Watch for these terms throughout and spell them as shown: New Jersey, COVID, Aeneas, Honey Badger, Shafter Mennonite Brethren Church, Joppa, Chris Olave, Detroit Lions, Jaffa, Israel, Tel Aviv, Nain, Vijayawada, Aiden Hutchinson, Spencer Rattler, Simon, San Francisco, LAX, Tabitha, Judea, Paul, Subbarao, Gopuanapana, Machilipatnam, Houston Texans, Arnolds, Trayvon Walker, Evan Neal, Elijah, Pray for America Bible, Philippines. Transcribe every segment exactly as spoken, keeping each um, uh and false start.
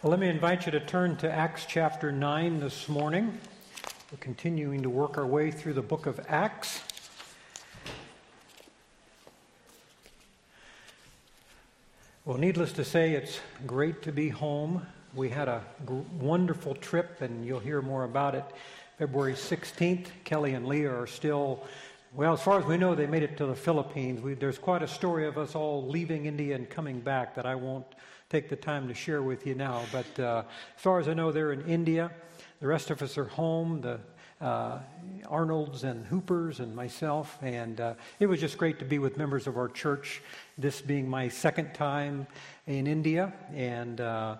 Well, let me invite you to turn to Acts chapter nine this morning. We're continuing to work our way through the book of Acts. Well, needless to say, it's great to be home. We had a gr- wonderful trip, and you'll hear more about it February sixteenth. Kelly and Leah are still, well, as far as we know, they made it to the Philippines. We, there's quite a story of us all leaving India and coming back that I won't take the time to share with you now, but uh, as far as I know, they're in India. The rest of us are home, the uh, Arnolds and Hoopers and myself, and uh, it was just great to be with members of our church, this being my second time in India, and uh,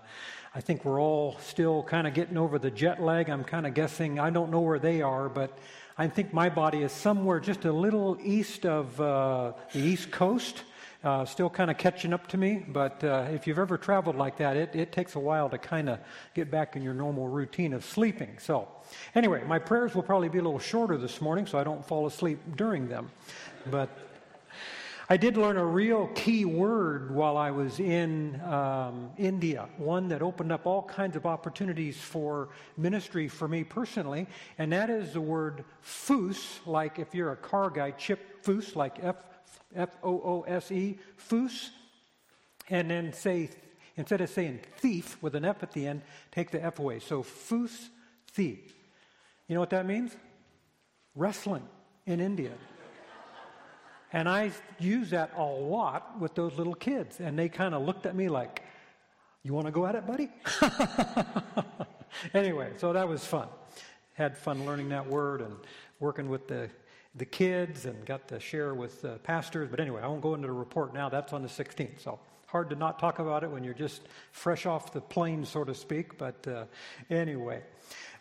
I think we're all still kind of getting over the jet lag. I'm kind of guessing, I don't know where they are, but I think my body is somewhere just a little east of uh, the East Coast. Uh, still kind of catching up to me, but uh, if you've ever traveled like that, it, it takes a while to kind of get back in your normal routine of sleeping. So anyway, my prayers will probably be a little shorter this morning so I don't fall asleep during them. But I did learn a real key word while I was in um, India, one that opened up all kinds of opportunities for ministry for me personally, and that is the word foos, like if you're a car guy, Chip Foos, like F F O O S E, foos, and then say, instead of saying thief with an F at the end, take the F away. So foos thi. You know what that means? Wrestling in India. And I use that a lot with those little kids, and they kind of looked at me like, you want to go at it, buddy? Anyway, so that was fun. Had fun learning that word and working with the the kids and got to share with uh, pastors. But anyway, I won't go into the report now. That's on the sixteenth. So hard to not talk about it when you're just fresh off the plane, so to speak. But uh, anyway,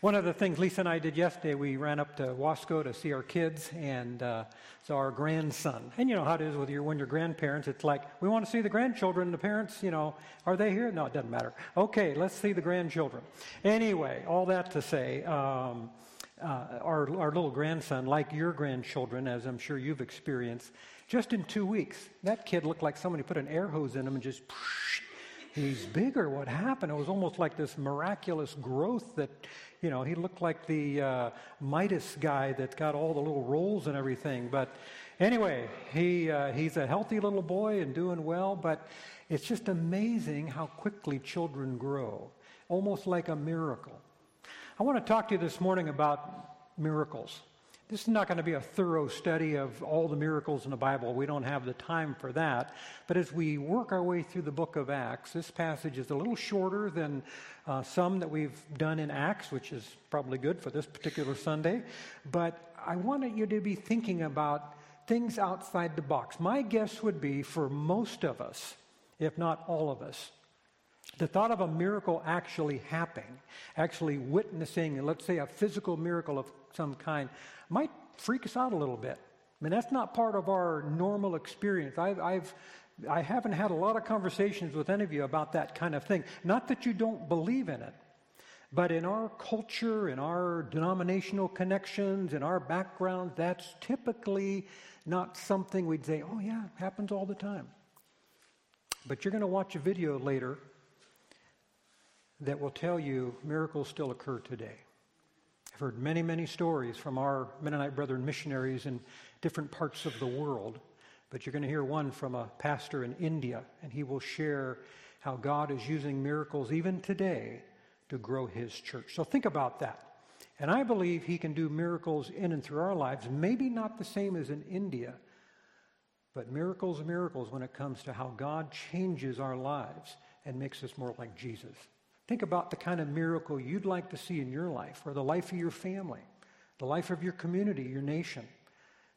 one of the things Lisa and I did yesterday, we ran up to Wasco to see our kids and uh, saw our grandson. And you know how it is with your, when your grandparents, it's like, we want to see the grandchildren. The parents, you know, are they here? No, it doesn't matter. Okay, let's see the grandchildren. Anyway, all that to say, um, Uh, our, our little grandson, like your grandchildren, as I'm sure you've experienced, just in two weeks, that kid looked like somebody put an air hose in him and just, psh, he's bigger. What happened? It was almost like this miraculous growth that, you know, he looked like the uh, Midas guy that got all the little rolls and everything. But anyway, he uh, he's a healthy little boy and doing well, but it's just amazing how quickly children grow, almost like a miracle. I want to talk to you this morning about miracles. This is not going to be a thorough study of all the miracles in the Bible. We don't have the time for that. But as we work our way through the book of Acts, this passage is a little shorter than uh, some that we've done in Acts, which is probably good for this particular Sunday. But I wanted you to be thinking about things outside the box. My guess would be for most of us, if not all of us, the thought of a miracle actually happening, actually witnessing, let's say a physical miracle of some kind, might freak us out a little bit. I mean, that's not part of our normal experience. I've, I've, I haven't had a lot of conversations with any of you about that kind of thing. Not that you don't believe in it, but in our culture, in our denominational connections, in our background, that's typically not something we'd say, oh yeah, it happens all the time. But you're going to watch a video later that will tell you miracles still occur today. I've heard many, many stories from our Mennonite Brethren missionaries in different parts of the world, but you're going to hear one from a pastor in India, and he will share how God is using miracles even today to grow his church. So think about that. And I believe he can do miracles in and through our lives, maybe not the same as in India, but miracles, miracles when it comes to how God changes our lives and makes us more like Jesus. Think about the kind of miracle you'd like to see in your life or the life of your family, the life of your community, your nation.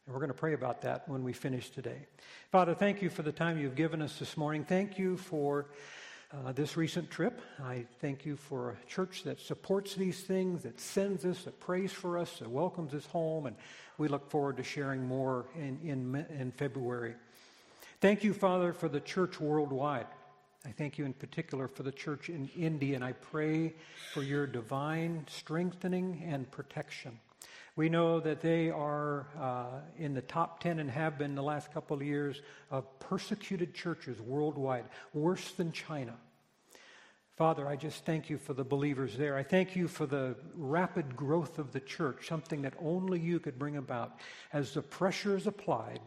And we're going to pray about that when we finish today. Father, thank you for the time you've given us this morning. Thank you for uh, this recent trip. I thank you for a church that supports these things, that sends us, that prays for us, that welcomes us home. And we look forward to sharing more in, in, in February. Thank you, Father, for the church worldwide. I thank you in particular for the church in India, and I pray for your divine strengthening and protection. We know that they are uh, in the top ten and have been the last couple of years of persecuted churches worldwide, worse than China. Father, I just thank you for the believers there. I thank you for the rapid growth of the church, something that only you could bring about. As the pressure is applied,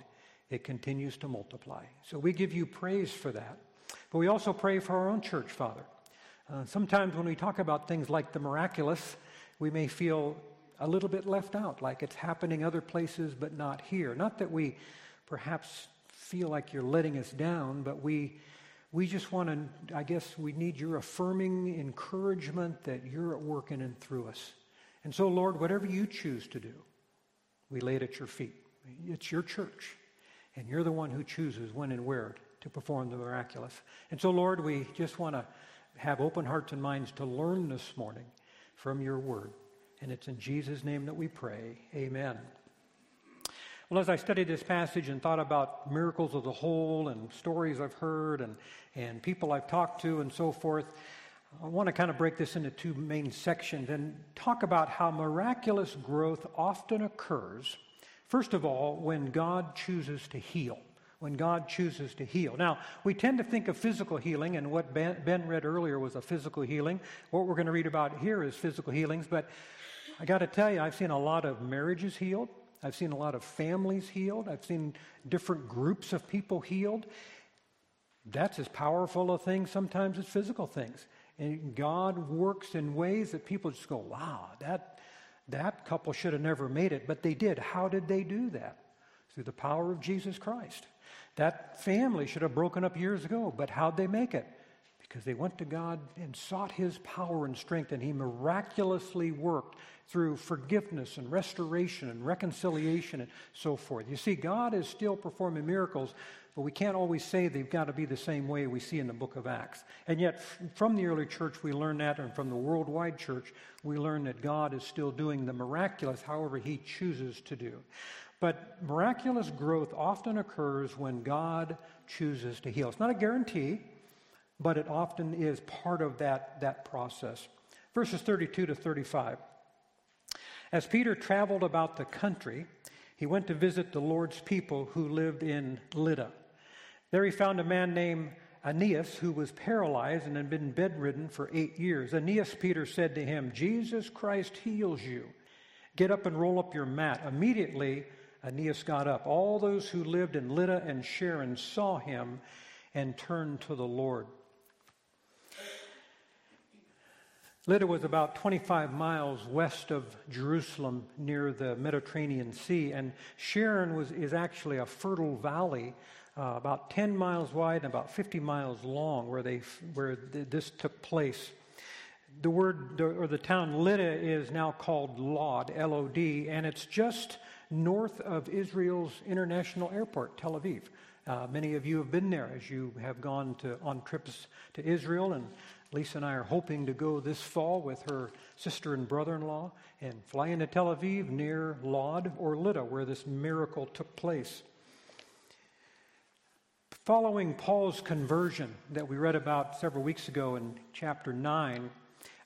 it continues to multiply. So we give you praise for that. But we also pray for our own church, Father. Uh, sometimes when we talk about things like the miraculous, we may feel a little bit left out, like it's happening other places but not here. Not that we perhaps feel like you're letting us down, but we... We just want to, I guess we need your affirming encouragement that you're at work in and through us. And so, Lord, whatever you choose to do, we lay it at your feet. It's your church, and you're the one who chooses when and where to perform the miraculous. And so, Lord, we just want to have open hearts and minds to learn this morning from your word. And it's in Jesus' name that we pray. Amen. Well, as I studied this passage and thought about miracles of the whole and stories I've heard and, and people I've talked to and so forth, I want to kind of break this into two main sections and talk about how miraculous growth often occurs, first of all, when God chooses to heal. When God chooses to heal. Now, we tend to think of physical healing, and what Ben, Ben read earlier was a physical healing. What we're going to read about here is physical healings, but I got to tell you, I've seen a lot of marriages healed. I've seen a lot of families healed. I've seen different groups of people healed. That's as powerful a thing sometimes as physical things. And God works in ways that people just go, wow, that, that couple should have never made it, but they did. How did they do that? Through the power of Jesus Christ. That family should have broken up years ago, but how'd they make it? Because they went to God and sought his power and strength, and he miraculously worked through forgiveness and restoration and reconciliation and so forth. You see, God is still performing miracles, but we can't always say they've got to be the same way we see in the book of Acts. And yet, from the early church, we learn that, and from the worldwide church, we learn that God is still doing the miraculous however he chooses to do. But miraculous growth often occurs when God chooses to heal. It's not a guarantee, but it often is part of that, that process. Verses thirty-two to thirty-five. As Peter traveled about the country, he went to visit the Lord's people who lived in Lydda. There he found a man named Aeneas who was paralyzed and had been bedridden for eight years. Aeneas, Peter said to him, "Jesus Christ heals you. Get up and roll up your mat." Immediately, Aeneas got up. All those who lived in Lydda and Sharon saw him and turned to the Lord. Lydda was about twenty-five miles west of Jerusalem near the Mediterranean Sea, and Sharon was, is actually a fertile valley uh, about ten miles wide and about fifty miles long where they where th- this took place. The word the, or the town Lydda is now called Lod, L O D, and it's just north of Israel's international airport, Tel Aviv. Uh, many of you have been there as you have gone to on trips to Israel, and Lisa and I are hoping to go this fall with her sister and brother-in-law and fly into Tel Aviv near Lod or Lydda, where this miracle took place. Following Paul's conversion that we read about several weeks ago in chapter nine,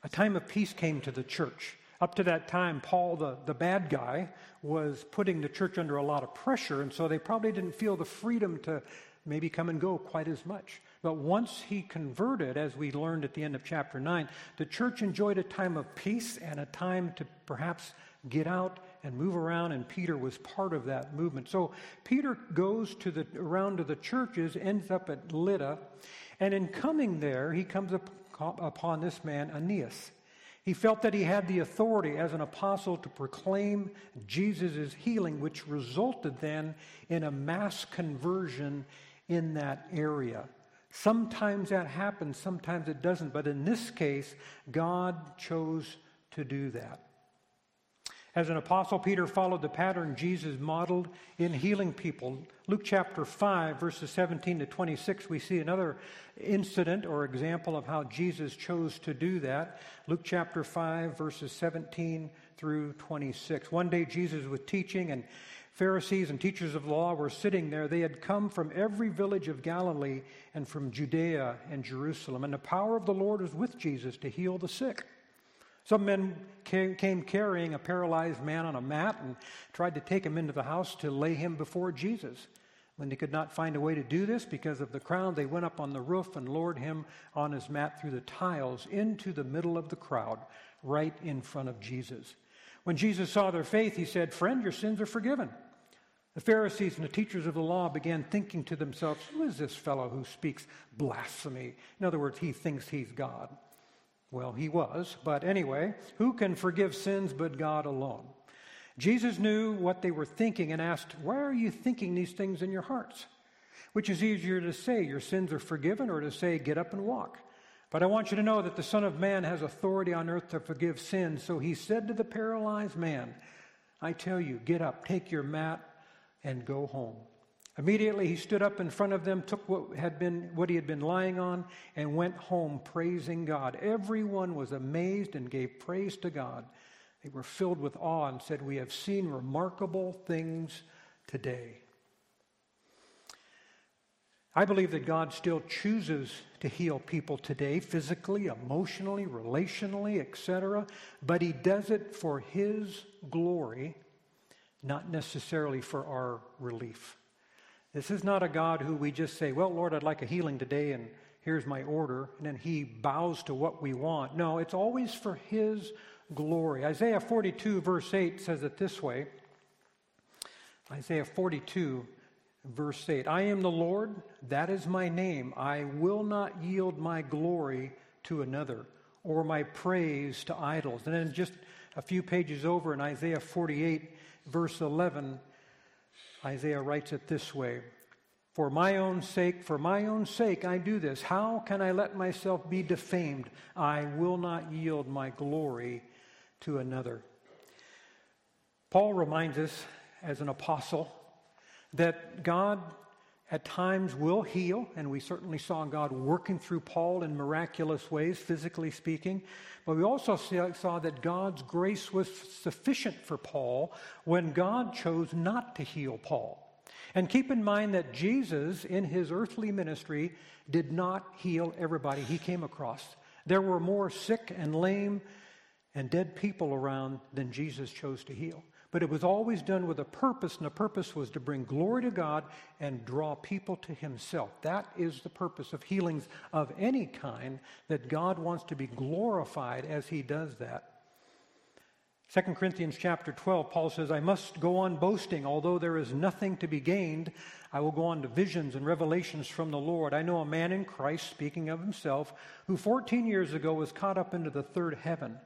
a time of peace came to the church. Up to that time, Paul, the, the bad guy, was putting the church under a lot of pressure, and so they probably didn't feel the freedom to maybe come and go quite as much. But once he converted, as we learned at the end of chapter nine, the church enjoyed a time of peace and a time to perhaps get out and move around, and Peter was part of that movement. So Peter goes to the around to the churches, ends up at Lydda, and in coming there, he comes up upon this man, Aeneas. He felt that he had the authority as an apostle to proclaim Jesus' healing, which resulted then in a mass conversion in that area. Sometimes that happens, sometimes it doesn't, but in this case, God chose to do that. As an apostle, Peter followed the pattern Jesus modeled in healing people. Luke chapter five, verses seventeen to twenty-six, we see another incident or example of how Jesus chose to do that. Luke chapter five, verses seventeen through twenty-six. One day Jesus was teaching, and Pharisees and teachers of law were sitting there. They had come from every village of Galilee and from Judea and Jerusalem, and the power of the Lord was with Jesus to heal the sick. Some men came carrying a paralyzed man on a mat and tried to take him into the house to lay him before Jesus. When they could not find a way to do this because of the crowd, they went up on the roof and lowered him on his mat through the tiles into the middle of the crowd, right in front of Jesus. When Jesus saw their faith, he said, "Friend, your sins are forgiven." The Pharisees and the teachers of the law began thinking to themselves, "Who is this fellow who speaks blasphemy?" In other words, he thinks he's God. Well, he was, but anyway, who can forgive sins but God alone? Jesus knew what they were thinking and asked, "Why are you thinking these things in your hearts? Which is easier to say, your sins are forgiven, or to say, get up and walk? But I want you to know that the Son of Man has authority on earth to forgive sins." So he said to the paralyzed man, "I tell you, get up, take your mat, and go home." Immediately he stood up in front of them, took what had been what he had been lying on, and went home praising God. Everyone was amazed and gave praise to God. They were filled with awe and said, "We have seen remarkable things today." I believe that God still chooses to heal people today, physically, emotionally, relationally, et cetera, but he does it for his glory, not necessarily for our relief. This is not a God who we just say, "Well, Lord, I'd like a healing today, and here's my order," and then he bows to what we want. No, it's always for his glory. Isaiah forty-two verse eight says it this way. Isaiah forty-two verse eight. "I am the Lord, that is my name. I will not yield my glory to another, or my praise to idols." And then just a few pages over in Isaiah forty-eight verse eleven, Isaiah writes it this way. "For my own sake, for my own sake I do this. How can I let myself be defamed? I will not yield my glory to another." Paul reminds us as an apostle that God at times will heal, and we certainly saw God working through Paul in miraculous ways, physically speaking, but we also saw that God's grace was sufficient for Paul when God chose not to heal Paul. And keep in mind that Jesus, in his earthly ministry, did not heal everybody he came across. There were more sick and lame and dead people around than Jesus chose to heal. But it was always done with a purpose, and the purpose was to bring glory to God and draw people to himself. That is the purpose of healings of any kind, that God wants to be glorified as he does that. Second Corinthians chapter twelve, Paul says, "I must go on boasting, although there is nothing to be gained. I will go on to visions and revelations from the Lord. I know a man in Christ, speaking of himself, who fourteen years ago was caught up into the third heaven.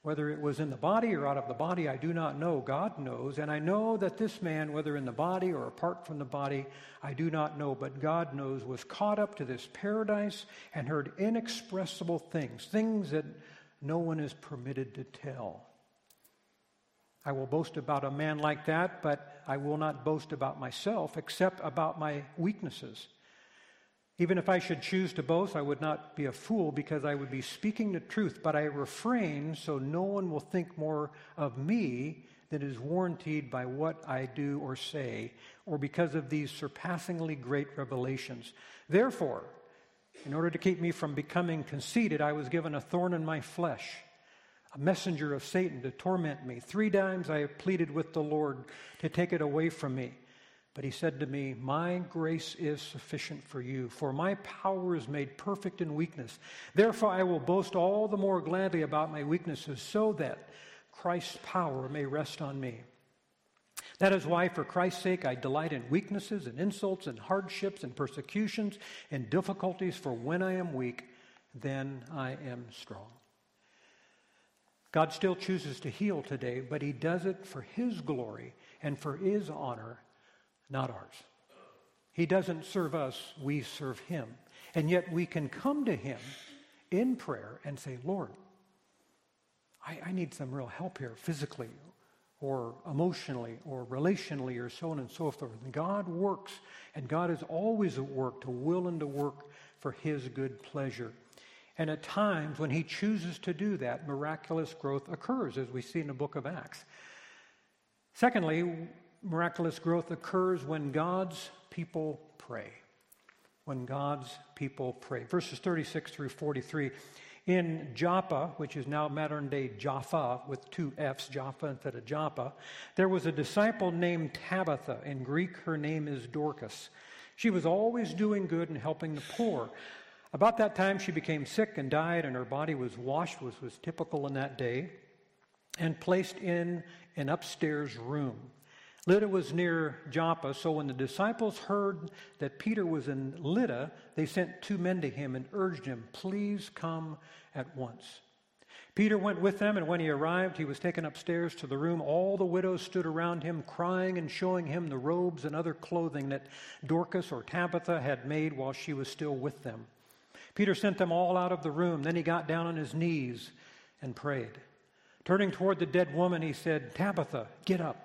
Whether it was in the body or out of the body, I do not know. God knows. And I know that this man, whether in the body or apart from the body, I do not know, but God knows, was caught up to this paradise and heard inexpressible things, things that no one is permitted to tell. I will boast about a man like that, but I will not boast about myself, except about my weaknesses. Even if I should choose to boast, I would not be a fool, because I would be speaking the truth, but I refrain so no one will think more of me than is warranted by what I do or say, or because of these surpassingly great revelations. Therefore, in order to keep me from becoming conceited, I was given a thorn in my flesh, a messenger of Satan to torment me. Three times I have pleaded with the Lord to take it away from me. But he said to me, my grace is sufficient for you, for my power is made perfect in weakness. Therefore I will boast all the more gladly about my weaknesses, so that Christ's power may rest on me. That is why, for Christ's sake, I delight in weaknesses and insults and hardships and persecutions and difficulties, for when I am weak, then I am strong." God still chooses to heal today, but he does it for his glory and for his honor, not ours. He doesn't serve us, we serve him. And yet we can come to him in prayer and say, "Lord, I, I need some real help here, physically or emotionally or relationally," or so on and so forth. And God works, and God is always at work to will and to work for his good pleasure. And at times when he chooses to do that, miraculous growth occurs, as we see in the book of Acts. Secondly, miraculous growth occurs when God's people pray. When God's people pray. Verses thirty-six through forty-three. In Joppa, which is now modern-day Jaffa with two F's, Jaffa instead of Joppa, there was a disciple named Tabitha. In Greek, her name is Dorcas. She was always doing good and helping the poor. About that time, she became sick and died, and her body was washed, which was typical in that day, and placed in an upstairs room. Lydda was near Joppa, so when the disciples heard that Peter was in Lydda, they sent two men to him and urged him, "Please come at once." Peter went with them, and when he arrived, he was taken upstairs to the room. All the widows stood around him, crying and showing him the robes and other clothing that Dorcas or Tabitha had made while she was still with them. Peter sent them all out of the room. Then he got down on his knees and prayed. Turning toward the dead woman, he said, "Tabitha, get up."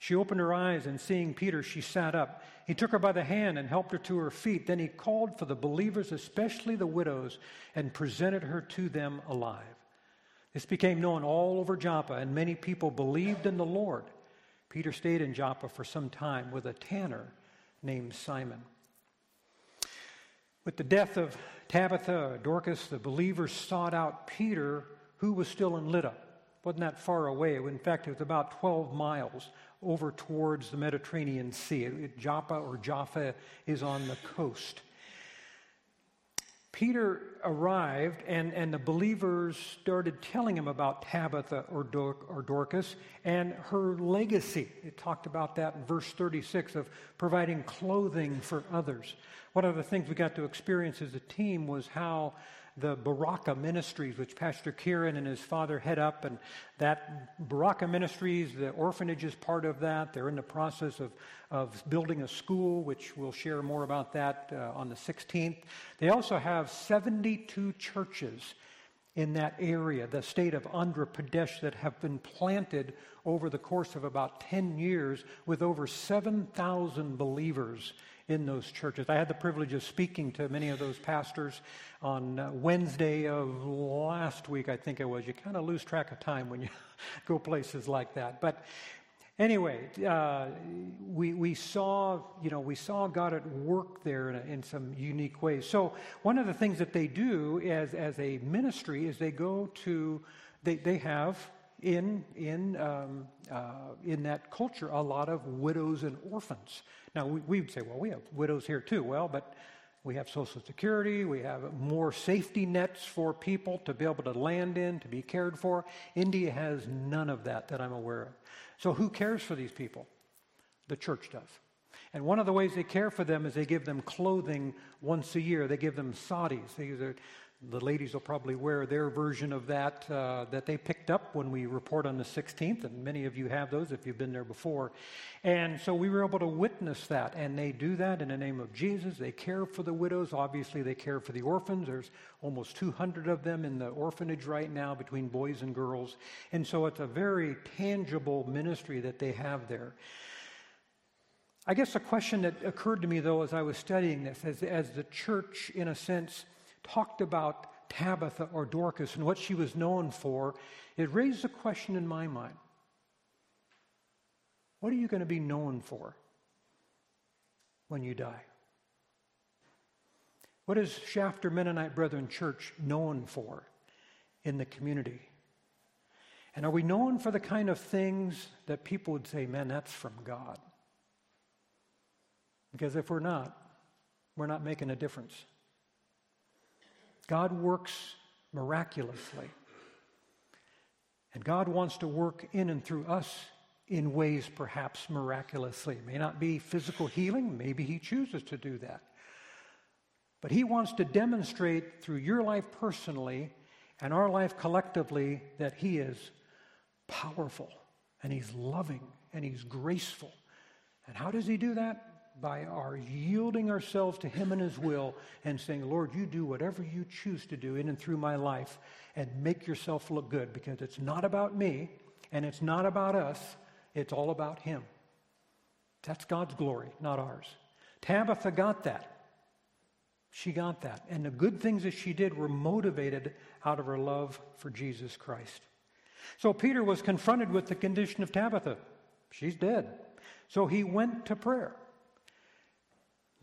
She opened her eyes, and seeing Peter, she sat up. He took her by the hand and helped her to her feet. Then he called for the believers, especially the widows, and presented her to them alive. This became known all over Joppa, and many people believed in the Lord. Peter stayed in Joppa for some time with a tanner named Simon. With the death of Tabitha or Dorcas, the believers sought out Peter, who was still in Lydda. Wasn't that far away. In fact, it was about twelve miles over towards the Mediterranean Sea. It, Joppa or Jaffa is on the coast. Peter arrived, and, and the believers started telling him about Tabitha or, Dor- or Dorcas and her legacy. It talked about that in verse thirty-six of providing clothing for others. One of the things we got to experience as a team was how the Baraka Ministries, which Pastor Kieran and his father head up, and that Baraka Ministries, the orphanage is part of that. They're in the process of, of building a school, which we'll share more about that uh, on the sixteenth. They also have seventy-two churches in that area, the state of Andhra Pradesh, that have been planted over the course of about ten years with over seven thousand believers in those churches. I had the privilege of speaking to many of those pastors on Wednesday of last week, I think it was. You kind of lose track of time when you go places like that. But anyway, uh, we we saw you know we saw God at work there in, a, in some unique ways. So one of the things that they do as as a ministry is they go to they they have. In in um, uh, in that culture, a lot of widows and orphans. Now, we, we'd say, well, we have widows here too. Well, but we have Social Security. We have more safety nets for people to be able to land in, to be cared for. India has none of that that I'm aware of. So who cares for these people? The church does. And one of the ways they care for them is they give them clothing once a year. They give them saris. These are... The ladies will probably wear their version of that uh, that they picked up when we report on the sixteenth, and many of you have those if you've been there before. And so we were able to witness that, and they do that in the name of Jesus. They care for the widows. Obviously, they care for the orphans. There's almost two hundred of them in the orphanage right now between boys and girls. And so it's a very tangible ministry that they have there. I guess a question that occurred to me, though, as I was studying this, as, as the church, in a sense, talked about Tabitha or Dorcas and what she was known for, it raised a question in my mind. What are you going to be known for when you die? What is Shafter Mennonite Brethren Church known for in the community? And are we known for the kind of things that people would say, man, that's from God? Because if we're not, we're not making a difference. God works miraculously, and God wants to work in and through us in ways perhaps miraculously. It may not be physical healing. Maybe he chooses to do that. But he wants to demonstrate through your life personally and our life collectively that he is powerful, and he's loving, and he's graceful. And how does he do that? By our yielding ourselves to him and his will and saying, Lord, you do whatever you choose to do in and through my life and make yourself look good, because it's not about me and it's not about us. It's all about him. That's God's glory, not ours. Tabitha got that. She got that. And the good things that she did were motivated out of her love for Jesus Christ. So Peter was confronted with the condition of Tabitha. She's dead. So he went to prayer.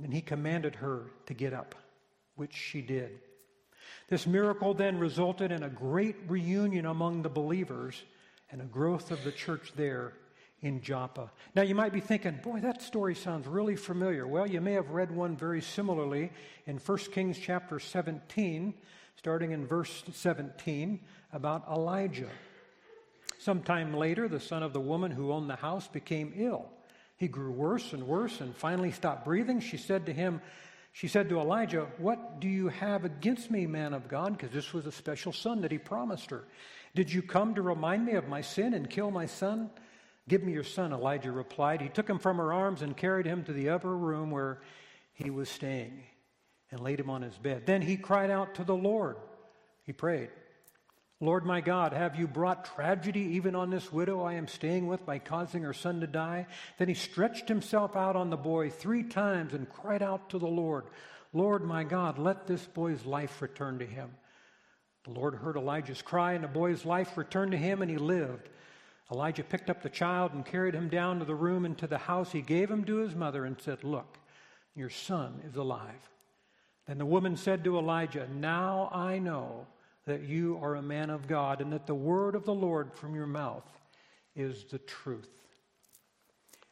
And he commanded her to get up, which she did. This miracle then resulted in a great reunion among the believers and a growth of the church there in Joppa. Now you might be thinking, boy, that story sounds really familiar. Well, you may have read one very similarly in First Kings chapter seventeen, starting in verse seventeen, about Elijah. Sometime later, the son of the woman who owned the house became ill. He grew worse and worse and finally stopped breathing. She said to him, she said to Elijah, "What do you have against me, man of God?" Because this was a special son that he promised her. "Did you come to remind me of my sin and kill my son? Give me your son," Elijah replied. He took him from her arms and carried him to the upper room where he was staying and laid him on his bed. Then he cried out to the Lord. He prayed, "Lord my God, have you brought tragedy even on this widow I am staying with by causing her son to die?" Then he stretched himself out on the boy three times and cried out to the Lord, "Lord my God, let this boy's life return to him." The Lord heard Elijah's cry, and the boy's life returned to him, and he lived. Elijah picked up the child and carried him down to the room and to the house. He gave him to his mother and said, "Look, your son is alive." Then the woman said to Elijah, "Now I know that you are a man of God, and that the word of the Lord from your mouth is the truth."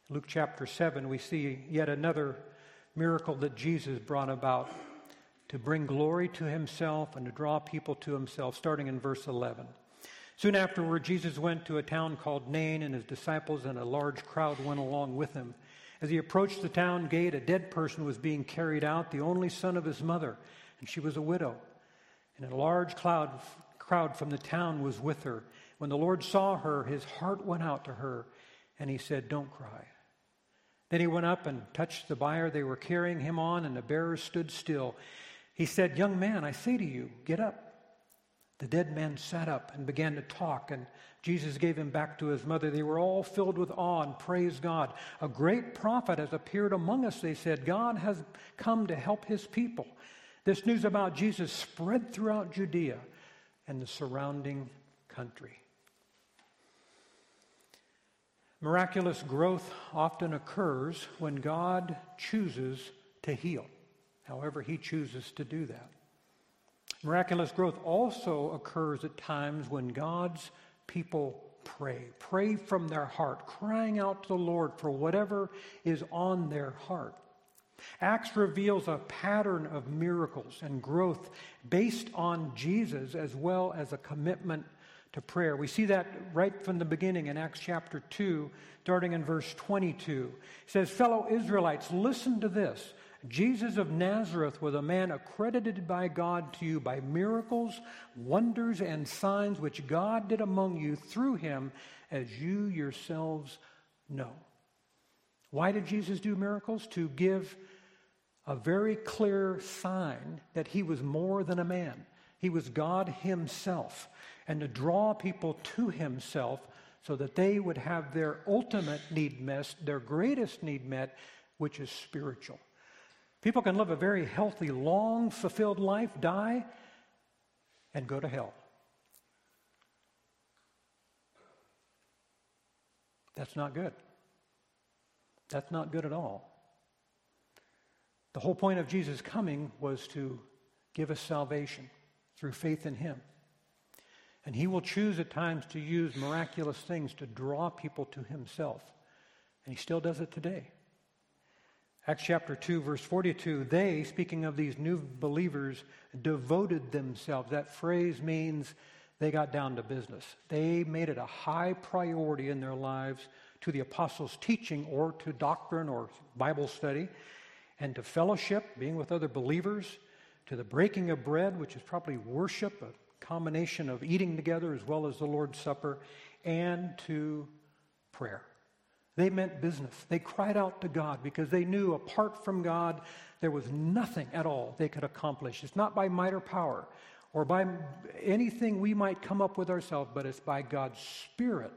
Luke chapter seven, we see yet another miracle that Jesus brought about to bring glory to himself and to draw people to himself, starting in verse eleven. Soon afterward, Jesus went to a town called Nain, and his disciples and a large crowd went along with him. As he approached the town gate, a dead person was being carried out, the only son of his mother, and she was a widow. And a large cloud, crowd from the town was with her. When the Lord saw her, his heart went out to her, and he said, "Don't cry." Then he went up and touched the bier they were carrying him on, and the bearers stood still. He said, "Young man, I say to you, get up." The dead man sat up and began to talk, and Jesus gave him back to his mother. They were all filled with awe and praised God. "A great prophet has appeared among us," they said. "God has come to help his people." This news about Jesus spread throughout Judea and the surrounding country. Miraculous growth often occurs when God chooses to heal, however he chooses to do that. Miraculous growth also occurs at times when God's people pray, pray from their heart, crying out to the Lord for whatever is on their heart. Acts reveals a pattern of miracles and growth based on Jesus as well as a commitment to prayer. We see that right from the beginning in Acts chapter two, starting in verse twenty-two. It says, "Fellow Israelites, listen to this. Jesus of Nazareth was a man accredited by God to you by miracles, wonders, and signs which God did among you through him, as you yourselves know." Why did Jesus do miracles? To give a very clear sign that he was more than a man. He was God himself, and to draw people to himself so that they would have their ultimate need met, their greatest need met, which is spiritual. People can live a very healthy, long, fulfilled life, die, and go to hell. That's not good. That's not good at all. The whole point of Jesus coming was to give us salvation through faith in him. And he will choose at times to use miraculous things to draw people to himself. And he still does it today. Acts chapter two, verse forty-two, "They," speaking of these new believers, "devoted themselves." That phrase means they got down to business. They made it a high priority in their lives to the apostles' teaching, or to doctrine or Bible study, and to fellowship, being with other believers, to the breaking of bread, which is probably worship, a combination of eating together as well as the Lord's Supper, and to prayer. They meant business. They cried out to God because they knew apart from God, there was nothing at all they could accomplish. It's not by might or power or by anything we might come up with ourselves, but it's by God's Spirit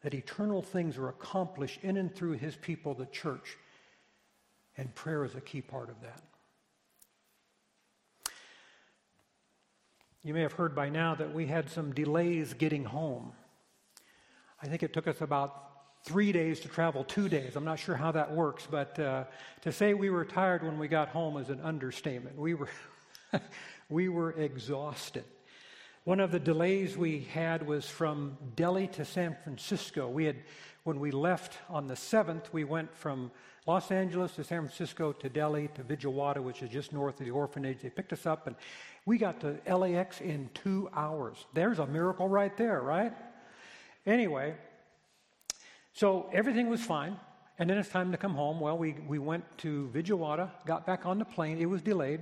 that eternal things are accomplished in and through his people, the church. And prayer is a key part of that. You may have heard by now that we had some delays getting home. I think it took us about three days to travel two days. I'm not sure how that works, but uh, to say we were tired when we got home is an understatement. We were We were exhausted. One of the delays we had was from Delhi to San Francisco. We had, when we left on the seventh, we went from Los Angeles to San Francisco to Delhi to Vijayawada, which is just north of the orphanage. They picked us up, and we got to L A X in two hours. There's a miracle right there, right? Anyway, so everything was fine, and then it's time to come home. Well, we, we went to Vijayawada, got back on the plane. It was delayed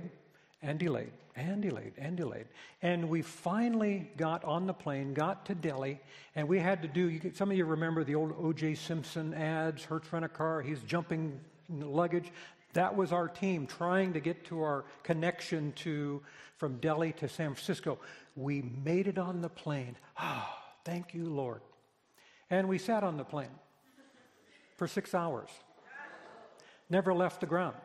and delayed. And delayed, and delayed. And we finally got on the plane, got to Delhi, and we had to do, you could, some of you remember the old O J Simpson ads, Hertz Rent-A-Car, he's jumping in the luggage. That was our team trying to get to our connection to, from Delhi to San Francisco. We made it on the plane. Oh, thank you, Lord. And we sat on the plane for six hours. Never left the ground.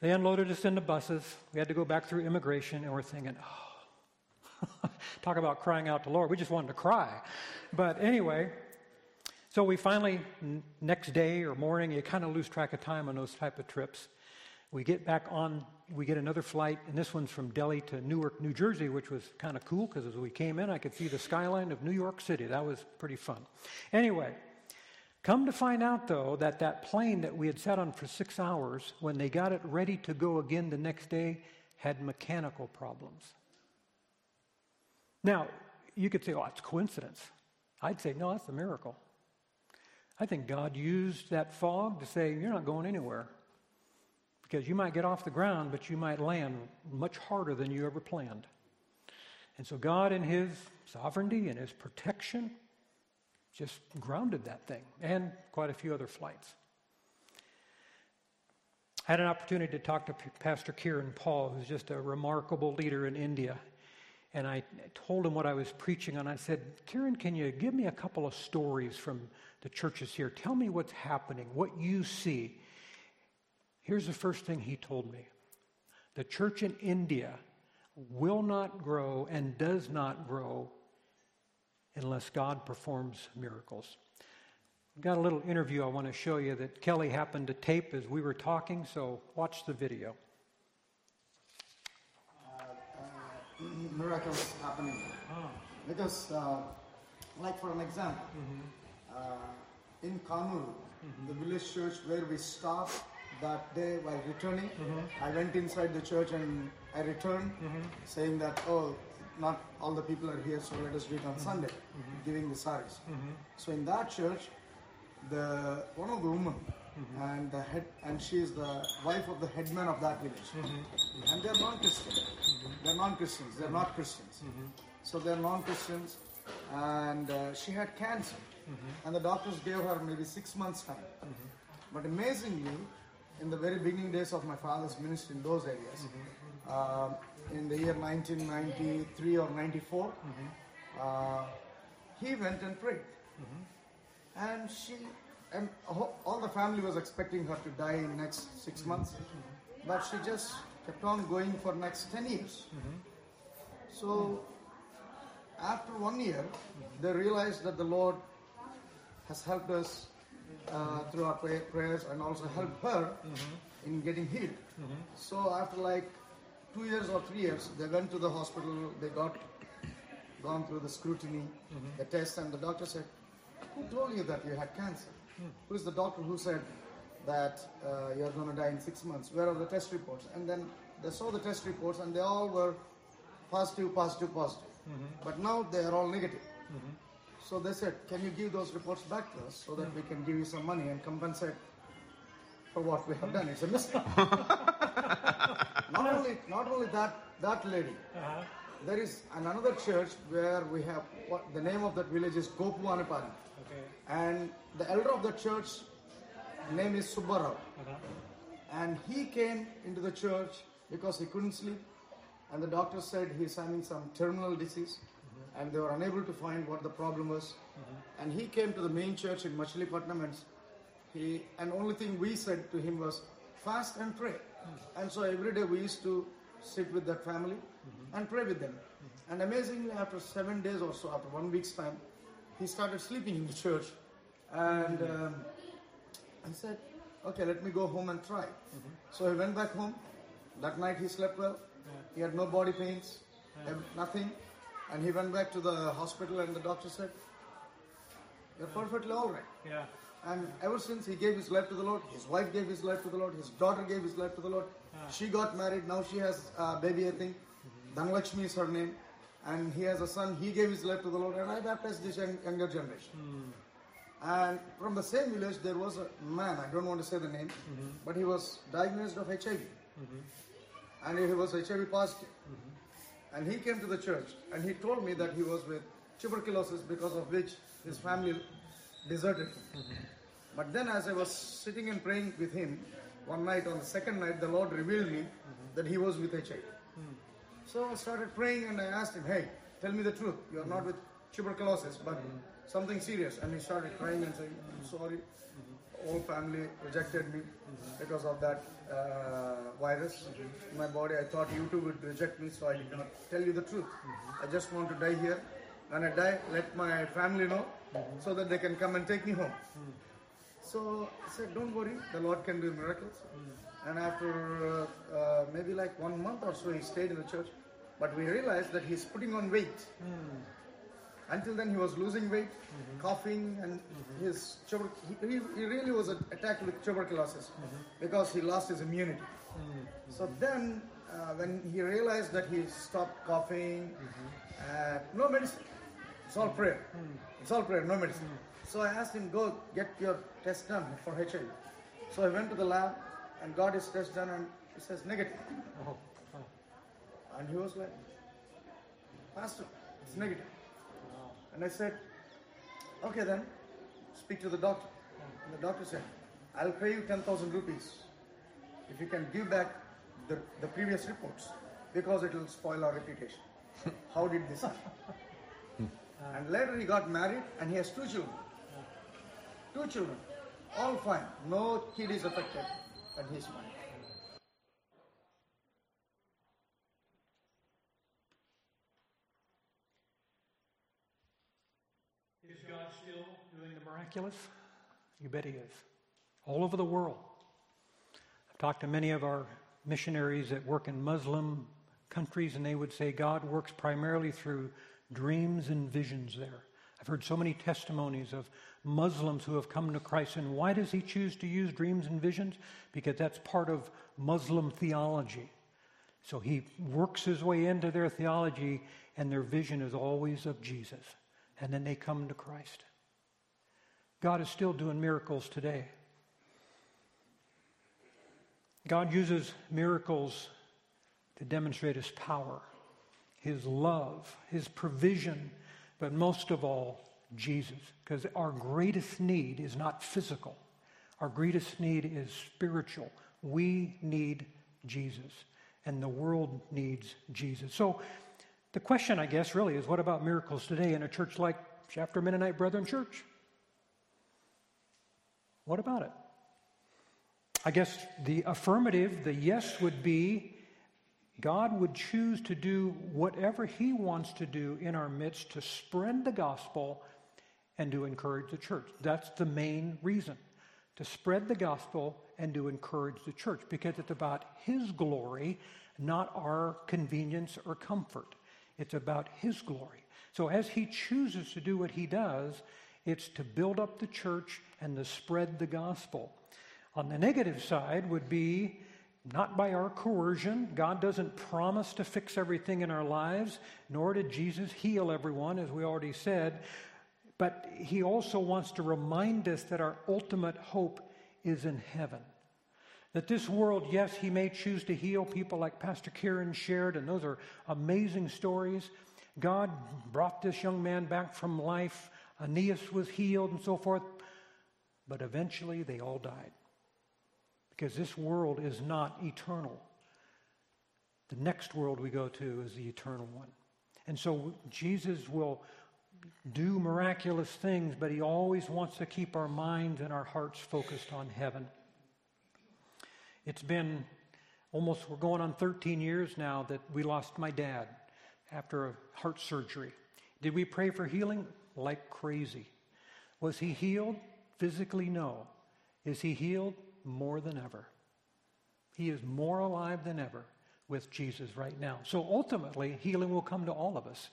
They unloaded us into buses. We had to go back through immigration, and we're thinking, oh, talk about crying out to the Lord. We just wanted to cry. But anyway, so we finally, next day or morning, you kind of lose track of time on those type of trips. We get back on, we get another flight, and this one's from Delhi to Newark, New Jersey, which was kind of cool because as we came in, I could see the skyline of New York City. That was pretty fun. Anyway. Come to find out, though, that that plane that we had sat on for six hours, when they got it ready to go again the next day, had mechanical problems. Now, you could say, oh, it's coincidence. I'd say, no, that's a miracle. I think God used that fog to say, you're not going anywhere, because you might get off the ground, but you might land much harder than you ever planned. And so God, in his sovereignty and his protection, just grounded that thing, and quite a few other flights. I had an opportunity to talk to P- Pastor Kieran Paul, who's just a remarkable leader in India, and I told him what I was preaching, and I said, Kieran, can you give me a couple of stories from the churches here? Tell me what's happening, what you see. Here's the first thing he told me. The church in India will not grow and does not grow unless God performs miracles. I've got a little interview I want to show you that Kelly happened to tape as we were talking, so watch the video. Uh, uh, miracles happening. Oh. Because, uh, like for an example, mm-hmm. uh, in Kamu, mm-hmm. the village church where we stopped that day while returning, mm-hmm. I went inside the church and I returned mm-hmm. saying that, oh, not all the people are here, so let us do it on mm-hmm. Sunday, mm-hmm. giving the saris. Mm-hmm. So in that church, the one of the women, mm-hmm. and the head, and she is the wife of the headman of that village, mm-hmm. and they're non-Christians. Mm-hmm. They're non-Christians. They're mm-hmm. not Christians. Mm-hmm. So they're non-Christians, and uh, she had cancer, mm-hmm. and the doctors gave her maybe six months time. Mm-hmm. But amazingly, in the very beginning days of my father's ministry in those areas. Mm-hmm. Uh, in the year nineteen ninety-three or ninety-four, mm-hmm. uh, he went and prayed, mm-hmm. and she, and all the family was expecting her to die in next six mm-hmm. months, mm-hmm. but she just kept on going for next ten years. Mm-hmm. So, mm-hmm. after one year, mm-hmm. they realized that the Lord has helped us uh, through our pray- prayers and also helped her mm-hmm. in getting healed. Mm-hmm. So after like two years or three years, they went to the hospital, they got gone through the scrutiny, mm-hmm. the test, and the doctor said, who told you that you had cancer? Mm. Who is the doctor who said that uh, you're going to die in six months? Where are the test reports? And then they saw the test reports, and they all were positive, positive, positive. Mm-hmm. But now they are all negative. Mm-hmm. So they said, can you give those reports back to us so that mm-hmm. we can give you some money and compensate for what we have mm-hmm. done? It's a mistake. Not only, not only that, that lady, uh-huh. there is another church where we have, what, the name of that village is Gopuanapana. Okay. And the elder of the church name is Subbarao. Uh-huh. And he came into the church because he couldn't sleep. And the doctor said he's having some terminal disease. Uh-huh. And they were unable to find what the problem was. Uh-huh. And he came to the main church in Machilipatnam. And he, and only thing we said to him was, fast and pray. And so every day we used to sit with that family mm-hmm. and pray with them. Mm-hmm. And amazingly, after seven days or so, after one week's time, he started sleeping in the church. And mm-hmm. um, I said, okay, let me go home and try. Mm-hmm. So he went back home That night he slept well. Yeah. He had no body pains, yeah. nothing. And he went back to the hospital and the doctor said, you're yeah. perfectly all right. Yeah. And ever since he gave his life to the Lord, his wife gave his life to the Lord, his daughter gave his life to the Lord. Yeah. She got married. Now she has a baby, I think. Mm-hmm. Dhanlakshmi is her name. And he has a son. He gave his life to the Lord. And I baptized this younger generation. Mm. And from the same village, there was a man, I don't want to say the name, mm-hmm. but he was diagnosed of H I V. Mm-hmm. And he was H I V positive. Mm-hmm. And he came to the church and he told me that he was with tuberculosis, because of which his family deserted him. Mm-hmm. But then as I was sitting and praying with him one night, on the second night, the Lord revealed me mm-hmm. that he was with H I V. Mm. So I started praying and I asked him, hey, tell me the truth, you are mm-hmm. not with tuberculosis, but mm-hmm. something serious. And he started crying and saying, I'm sorry, mm-hmm. whole family rejected me mm-hmm. because of that uh, virus mm-hmm. in my body. I thought you too would reject me, so I did not tell you the truth. Mm-hmm. I just want to die here. When I die, let my family know mm-hmm. so that they can come and take me home. Mm-hmm. So I said, don't worry, the Lord can do miracles. Mm-hmm. And after uh, maybe like one month or so, he stayed in the church. But we realized that he's putting on weight. Mm-hmm. Until then, he was losing weight, mm-hmm. coughing, and mm-hmm. his he, he really was attacked with tuberculosis mm-hmm. because he lost his immunity. Mm-hmm. So then, uh, when he realized that he stopped coughing, mm-hmm. uh, no medicine. It's all prayer. Mm-hmm. It's all prayer, no medicine. Mm-hmm. So I asked him, go get your test done for H I V. So I went to the lab and got his test done, and he says negative. Oh. Oh. And he was like, Pastor, it's negative. And I said, okay then, speak to the doctor. And the doctor said, I'll pay you ten thousand rupees if you can give back the, the previous reports, because it will spoil our reputation. How did this happen? And later he got married and he has two children. Two children, all fine. No kid is affected and he's fine. Is God still doing the miraculous? You bet He is. All over the world. I've talked to many of our missionaries that work in Muslim countries, and they would say God works primarily through dreams and visions there. I've heard so many testimonies of Muslims who have come to Christ. And why does He choose to use dreams and visions? Because that's part of Muslim theology. So He works His way into their theology, and their vision is always of Jesus. And then they come to Christ. God is still doing miracles today. God uses miracles to demonstrate His power, His love, His provision, but most of all, Jesus. Because our greatest need is not physical. Our greatest need is spiritual. We need Jesus. And the world needs Jesus. So, the question, I guess, really is, what about miracles today in a church like Shafter Mennonite Brethren Church? What about it? I guess the affirmative, the yes, would be God would choose to do whatever He wants to do in our midst to spread the gospel and to encourage the church. That's the main reason, to spread the gospel and to encourage the church, because it's about His glory, not our convenience or comfort. It's about His glory. So as He chooses to do what He does, it's to build up the church and to spread the gospel. On the negative side would be not by our coercion. God doesn't promise to fix everything in our lives, nor did Jesus heal everyone, as we already said. But He also wants to remind us that our ultimate hope is in heaven. That this world, yes, He may choose to heal people like Pastor Kieran shared, and those are amazing stories. God brought this young man back from life. Aeneas was healed and so forth. But eventually they all died. Because this world is not eternal. The next world we go to is the eternal one. And so Jesus will do miraculous things, but He always wants to keep our minds and our hearts focused on heaven. It's been almost, we're going on thirteen years now that we lost my dad after a heart surgery. Did we pray for healing? Like crazy. Was he healed? Physically, no. Is he healed? More than ever. He is more alive than ever. with Jesus right now. So ultimately, healing will come to all of us.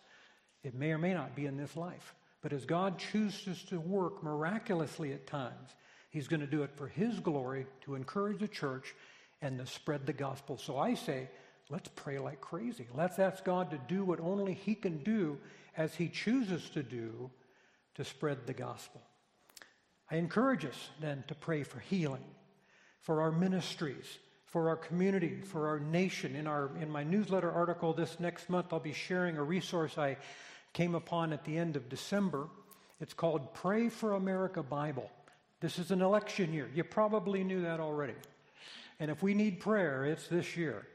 It may or may not be in this life. But as God chooses to work miraculously at times, he's going to do it for his glory, to encourage the church and to spread the gospel. So I say, let's pray like crazy. Let's ask God to do what only he can do as he chooses to do to spread the gospel. I encourage us then to pray for healing, for our ministries, for our community, for our nation. In our in my newsletter article this next month, I'll be sharing a resource I came upon at the end of December. It's called Pray for America Bible. This is an election year. You probably knew that already. And if we need prayer, it's this year.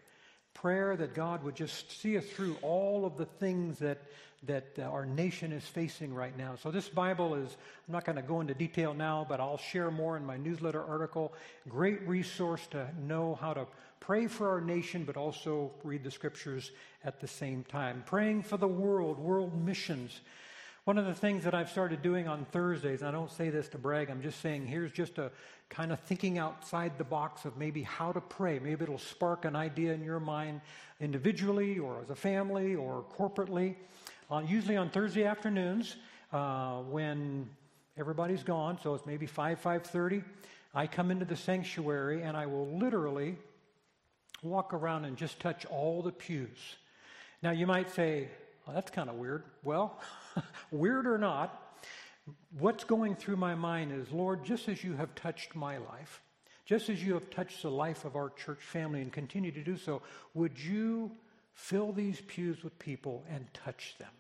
Prayer that God would just see us through all of the things that that our nation is facing right now. So this Bible is, I'm not going to go into detail now, but I'll share more in my newsletter article. Great resource to know how to pray for our nation, but also read the scriptures at the same time. Praying for the world, world missions. One of the things that I've started doing on Thursdays, and I don't say this to brag, I'm just saying here's just a kind of thinking outside the box of maybe how to pray. Maybe it'll spark an idea in your mind individually or as a family or corporately. Uh, usually on Thursday afternoons uh, when everybody's gone, so it's maybe five, five thirty, I come into the sanctuary and I will literally walk around and just touch all the pews. Now you might say, well, that's kind of weird. Well, weird or not, what's going through my mind is, Lord, just as you have touched my life, just as you have touched the life of our church family and continue to do so, would you fill these pews with people and touch them?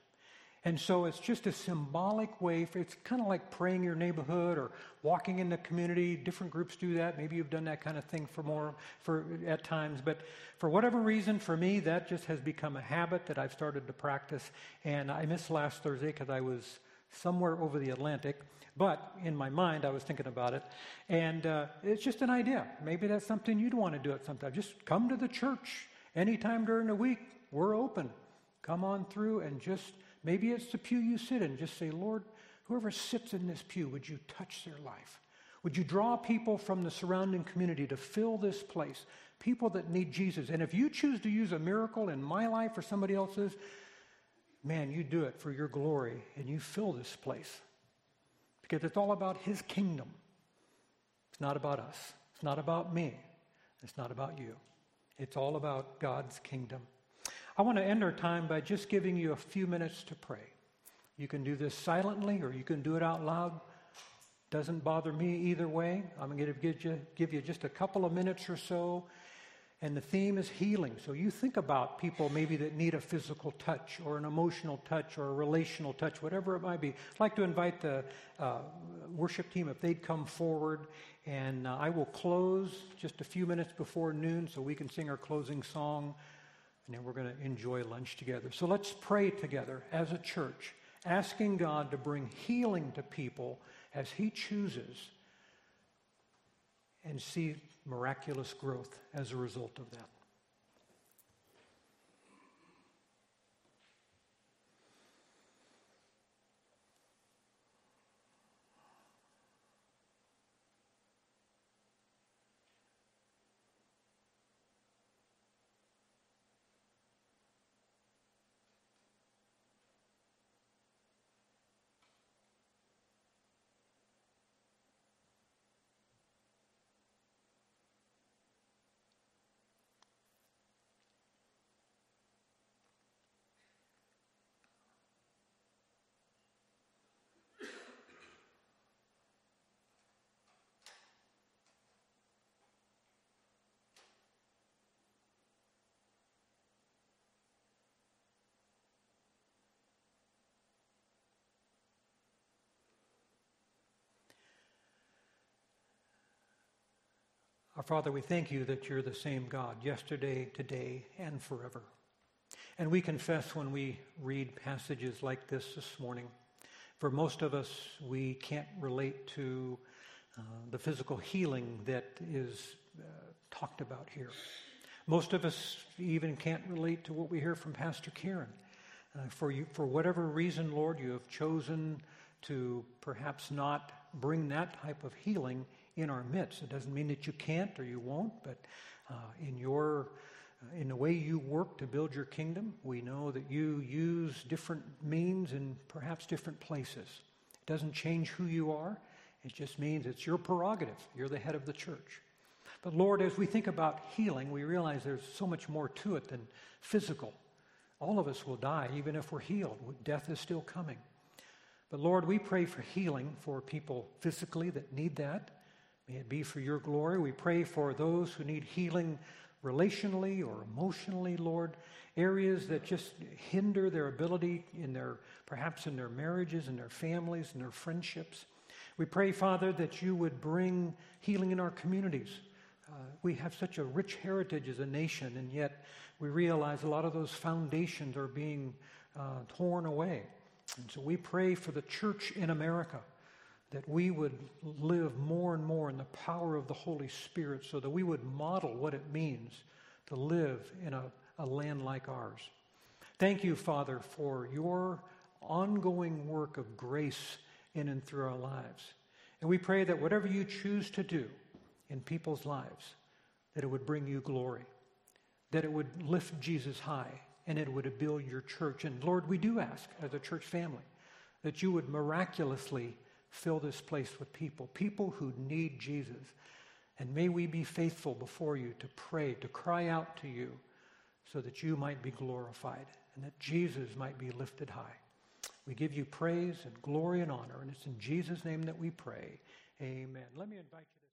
And so it's just a symbolic way. For, it's kind of like praying your neighborhood or walking in the community. Different groups do that. Maybe you've done that kind of thing for more for at times. But for whatever reason, for me, that just has become a habit that I've started to practice. And I missed last Thursday because I was somewhere over the Atlantic. But in my mind, I was thinking about it. And uh, it's just an idea. Maybe that's something you'd want to do at some time. Just come to the church anytime during the week. We're open. Come on through and just... Maybe it's the pew you sit in. Just say, Lord, whoever sits in this pew, would you touch their life? Would you draw people from the surrounding community to fill this place? People that need Jesus. And if you choose to use a miracle in my life or somebody else's, man, you do it for your glory and you fill this place. Because it's all about his kingdom. It's not about us. It's not about me. It's not about you. It's all about God's kingdom. I want to end our time by just giving you a few minutes to pray. You can do this silently or you can do it out loud. Doesn't bother me either way. I'm going to give you, give you just a couple of minutes or so. And the theme is healing. So you think about people maybe that need a physical touch or an emotional touch or a relational touch, whatever it might be. I'd like to invite the uh, worship team if they'd come forward. And uh, I will close just a few minutes before noon so we can sing our closing song. And then we're going to enjoy lunch together. So let's pray together as a church, asking God to bring healing to people as he chooses and see miraculous growth as a result of that. Our Father, we thank you that you're the same God yesterday, today, and forever. And we confess when we read passages like this this morning, for most of us, we can't relate to uh, the physical healing that is uh, talked about here. Most of us even can't relate to what we hear from Pastor Kieran. Uh, for you, for whatever reason, Lord, you have chosen to perhaps not bring that type of healing in our midst. It doesn't mean that you can't or you won't, but uh, in your uh, in the way you work to build your kingdom. We know that you use different means and perhaps different places. It doesn't change who you are. It just means it's your prerogative. You're the head of the church. But Lord, as we think about healing, we realize there's so much more to it than physical. All of us will die, even if we're healed. Death is still coming. But Lord, we pray for healing for people physically that need that. May it be for your glory. We pray for those who need healing relationally or emotionally, Lord, areas that just hinder their ability in their, perhaps in their marriages and their families and their friendships. We pray, Father, that you would bring healing in our communities. Uh, we have such a rich heritage as a nation, and yet we realize a lot of those foundations are being uh, torn away. And so we pray for the church in America, that we would live more and more in the power of the Holy Spirit, so that we would model what it means to live in a, a land like ours. Thank you, Father, for your ongoing work of grace in and through our lives. And we pray that whatever you choose to do in people's lives, that it would bring you glory, that it would lift Jesus high, and it would build your church. And Lord, we do ask as a church family that you would miraculously fill this place with people, people who need Jesus. And may we be faithful before you to pray, to cry out to you, so that you might be glorified and that Jesus might be lifted high. We give you praise and glory and honor, and it's in Jesus' name that we pray. Amen. Let me invite you.